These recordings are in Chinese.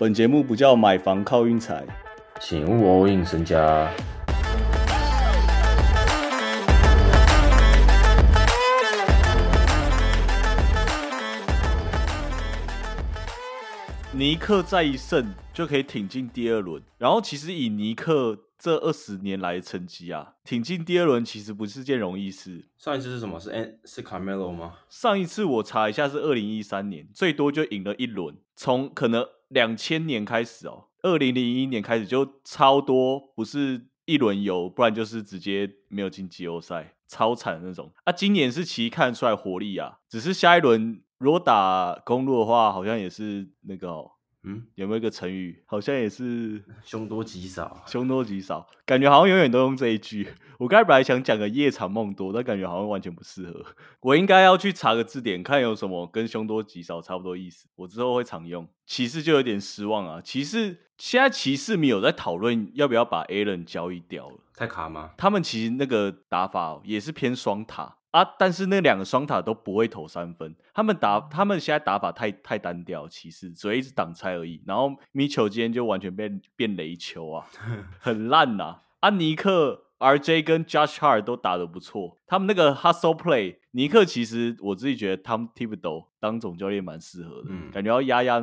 本节目不叫买房靠运财，请勿 all in 身家。尼克再一胜就可以挺进第二轮，然后其实以尼克这20年来的成绩啊，挺进第二轮其实不是件容易事。上一次是什么？是 Carmelo 吗？上一次我查一下是2013年，最多就赢了一轮。从可能2000年开始哦，2001年开始就超多，不是一轮游，不然就是直接没有进季后赛，超惨的那种。啊，今年是其看得出来活力啊，只是下一轮如果打公路的话，好像也是那个哦。有没有一个成语？好像也是凶多吉少，凶多吉少，感觉好像永远都用这一句。我刚才本来想讲个夜长梦多，但感觉好像完全不适合。我应该要去查个字典，看有什么跟凶多吉少差不多意思，我之后会常用。骑士就有点失望啊，现在骑士没有在讨论要不要把 Allen 交易掉了，太卡吗？他们其实那个打法、哦、也是偏双塔。啊！但是那两个双塔都不会投三分，他们现在打法太单调，骑士只会一直挡拆而已。然后米球今天就完全变雷球啊，很烂啊！啊，尼克、RJ 跟 Josh Hart 都打得不错，他们那个 hustle play， 尼克其实我自己觉得 Tom Thibodeau 当总教练蛮适合的，感觉要压压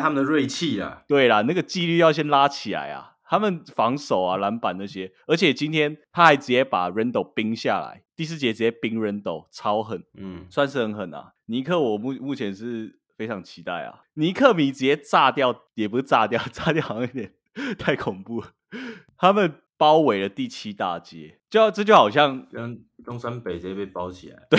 他们的锐气啊。对啦，那个纪律要先拉起来啊。他们防守啊、篮板那些，而且今天他还直接把 Randle 冰下来，第四节直接冰 Randle 超狠，算是很狠啊。尼克我目前是非常期待啊，尼克迷直接炸掉，也不是炸掉好像有点太恐怖了。他们包围了第7大街，这就好像跟中山北直接被包起来。对，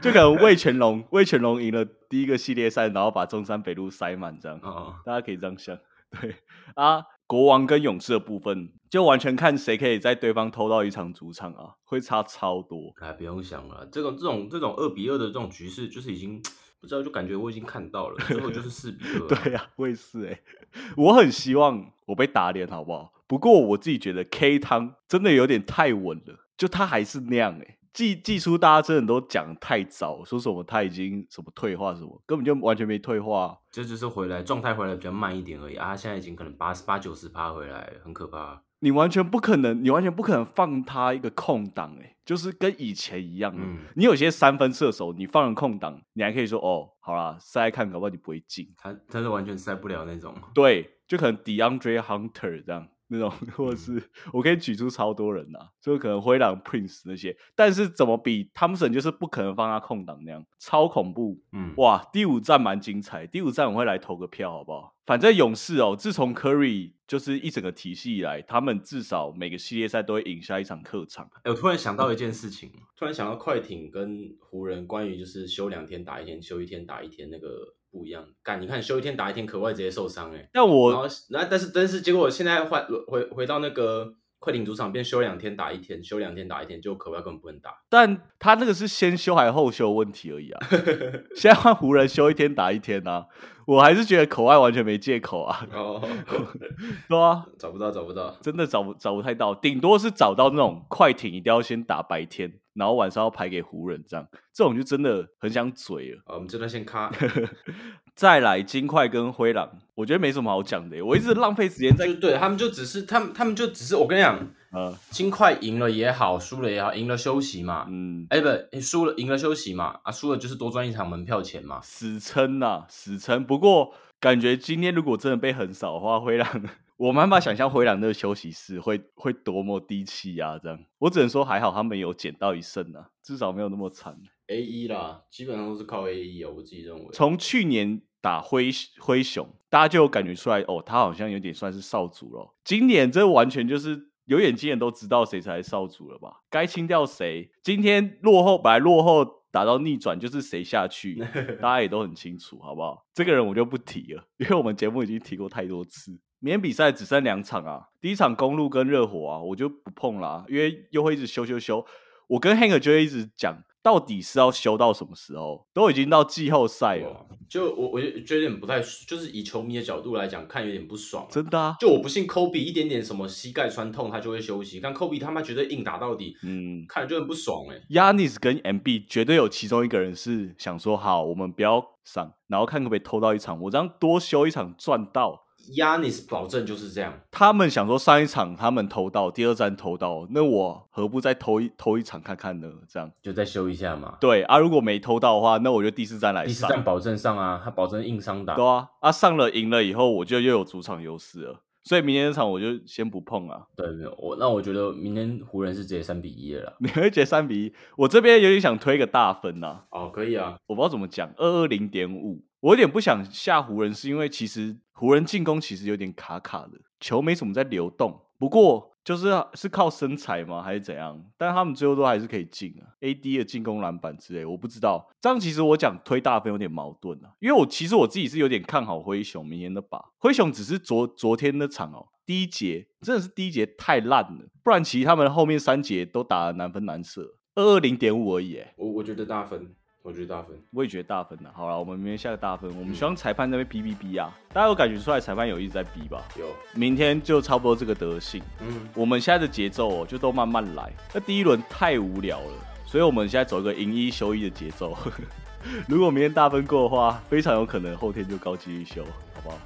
就可能魏全龙赢了第一个系列赛，然后把中山北路塞满这样，大家可以这样想。对啊。国王跟勇士的部分就完全看谁可以在对方偷到一场主场啊，会差超多。哎，不用想了，这种2-2的这种局势，就是已经不知道，就感觉我已经看到了，最后就是4-2。对啊，我也是哎，我很希望我被打脸好不好？不过我自己觉得 K 汤真的有点太稳了，就他还是那样哎。技术大家真的都讲太早，说什么他已经什么退化什么，根本就完全没退化，这就是状态回来比较慢一点而已啊。他现在已经可能 80-90% 回来，很可怕。你完全不可能放他一个空档欸，就是跟以前一样。你有些三分射手，你放了空档，你还可以说哦，好啦，塞来看，搞不好你不会进。他是完全塞不了那种。对，就可能 DeAndre Hunter 这样。那种，或者是我可以举出超多人啊，就可能灰狼 Prince 那些，但是怎么比 Thompson 就是不可能放他空档那样，超恐怖。哇，第5站蛮精彩，第5站我会来投个票好不好？反正勇士哦，自从 Curry 就是一整个体系以来，他们至少每个系列赛都会赢下一场客场。我突然想到一件事情，突然想到快艇跟湖人关于就是休2天打1天，休1天打1天那个。不一样，干你看休1天打1天，可外直接受伤欸。但是结果现在回到那个快艇主场，变休2天打1天，休2天打1天，就可外根本不能打。但他那个是先休还后休的问题而已啊。现在换湖人休1天打1天啊，我还是觉得可外完全没借口啊。对啊，找不到，真的找不太到，顶多是找到那种快艇一定要先打白天。然后晚上要排给湖人这种就真的很想嘴了。我们这段先卡。再来金块跟灰狼，我觉得没什么好讲的。我一直浪费时间在对他们就只是我跟你讲，金块赢了也好，输了也好，赢了休息嘛。赢了休息嘛，啊，输了就是多赚一场门票钱嘛。死撑。不过感觉今天如果真的被横扫的话，灰狼。我蛮想象灰狼那个休息室会多么低气压这样，我只能说还好他们有捡到一胜啊，至少没有那么惨。AE 啦，基本上都是靠 AE 啊，我自己认为。从去年打灰熊，大家就有感觉出来哦，他好像有点算是少主了。今年这完全就是。有眼睛人都知道谁才是少主了吧？该清掉谁？今天本来落后打到逆转就是谁下去，大家也都很清楚，好不好？这个人我就不提了，因为我们节目已经提过太多次。明天比赛只剩2场啊，第一场公路跟热火啊，我就不碰啦，因为又会一直修。我跟 Hank 就会一直讲，到底是要修到什么时候？都已经到季后赛了，就我觉得有点不太，就是以球迷的角度来讲，看有点不爽、啊。真的啊，就我不信 Kobe 一点点什么膝盖酸痛他就会休息，但 Kobe 他妈绝对硬打到底，嗯，看就很不爽哎、欸。Yanis 跟 MB 绝对有其中一个人是想说，好，我们不要上，然后看可不可以偷到一场，我这样多休一场赚到。Yanis 保证就是这样，他们想说上一场他们投到，第二战投到，那我何不再投一场看看呢？这样就再修一下嘛。对啊，如果没投到的话，那我就第四战来上。第四战保证上啊，他保证硬伤打。对啊，啊上了赢了以后，我就又有主场优势了，所以明天这场我就先不碰啊。对，没有我，那我觉得明天湖人是直接3-1了啦。你会直接3-1？我这边有点想推个大分呐、啊。哦，可以啊。我不知道怎么讲，220.5。我有点不想下湖人，是因为其实湖人进攻其实有点卡卡的，球没什么在流动。不过是靠身材吗，还是怎样？但他们最后都还是可以进啊。AD 的进攻篮板之类，我不知道。这样其实我讲推大分有点矛盾啊，因为其实我自己是有点看好灰熊明天的把。灰熊只是昨天那场哦，第一节真的是第一节太烂了，不然其实他们后面三节都打得难分难舍，220.5 而已、欸。我觉得大分。我觉得大分，我也觉得大分啊。好啦，我们明天下个大分，我们希望裁判在那边逼啊。大家有感觉出来裁判有一直在逼吧？有。明天就差不多这个德性。嗯，我们现在的节奏、哦、就都慢慢来。那第一轮太无聊了，所以我们现在走一个赢一休一的节奏。如果明天大分过的话，非常有可能后天就高级一休，好不好？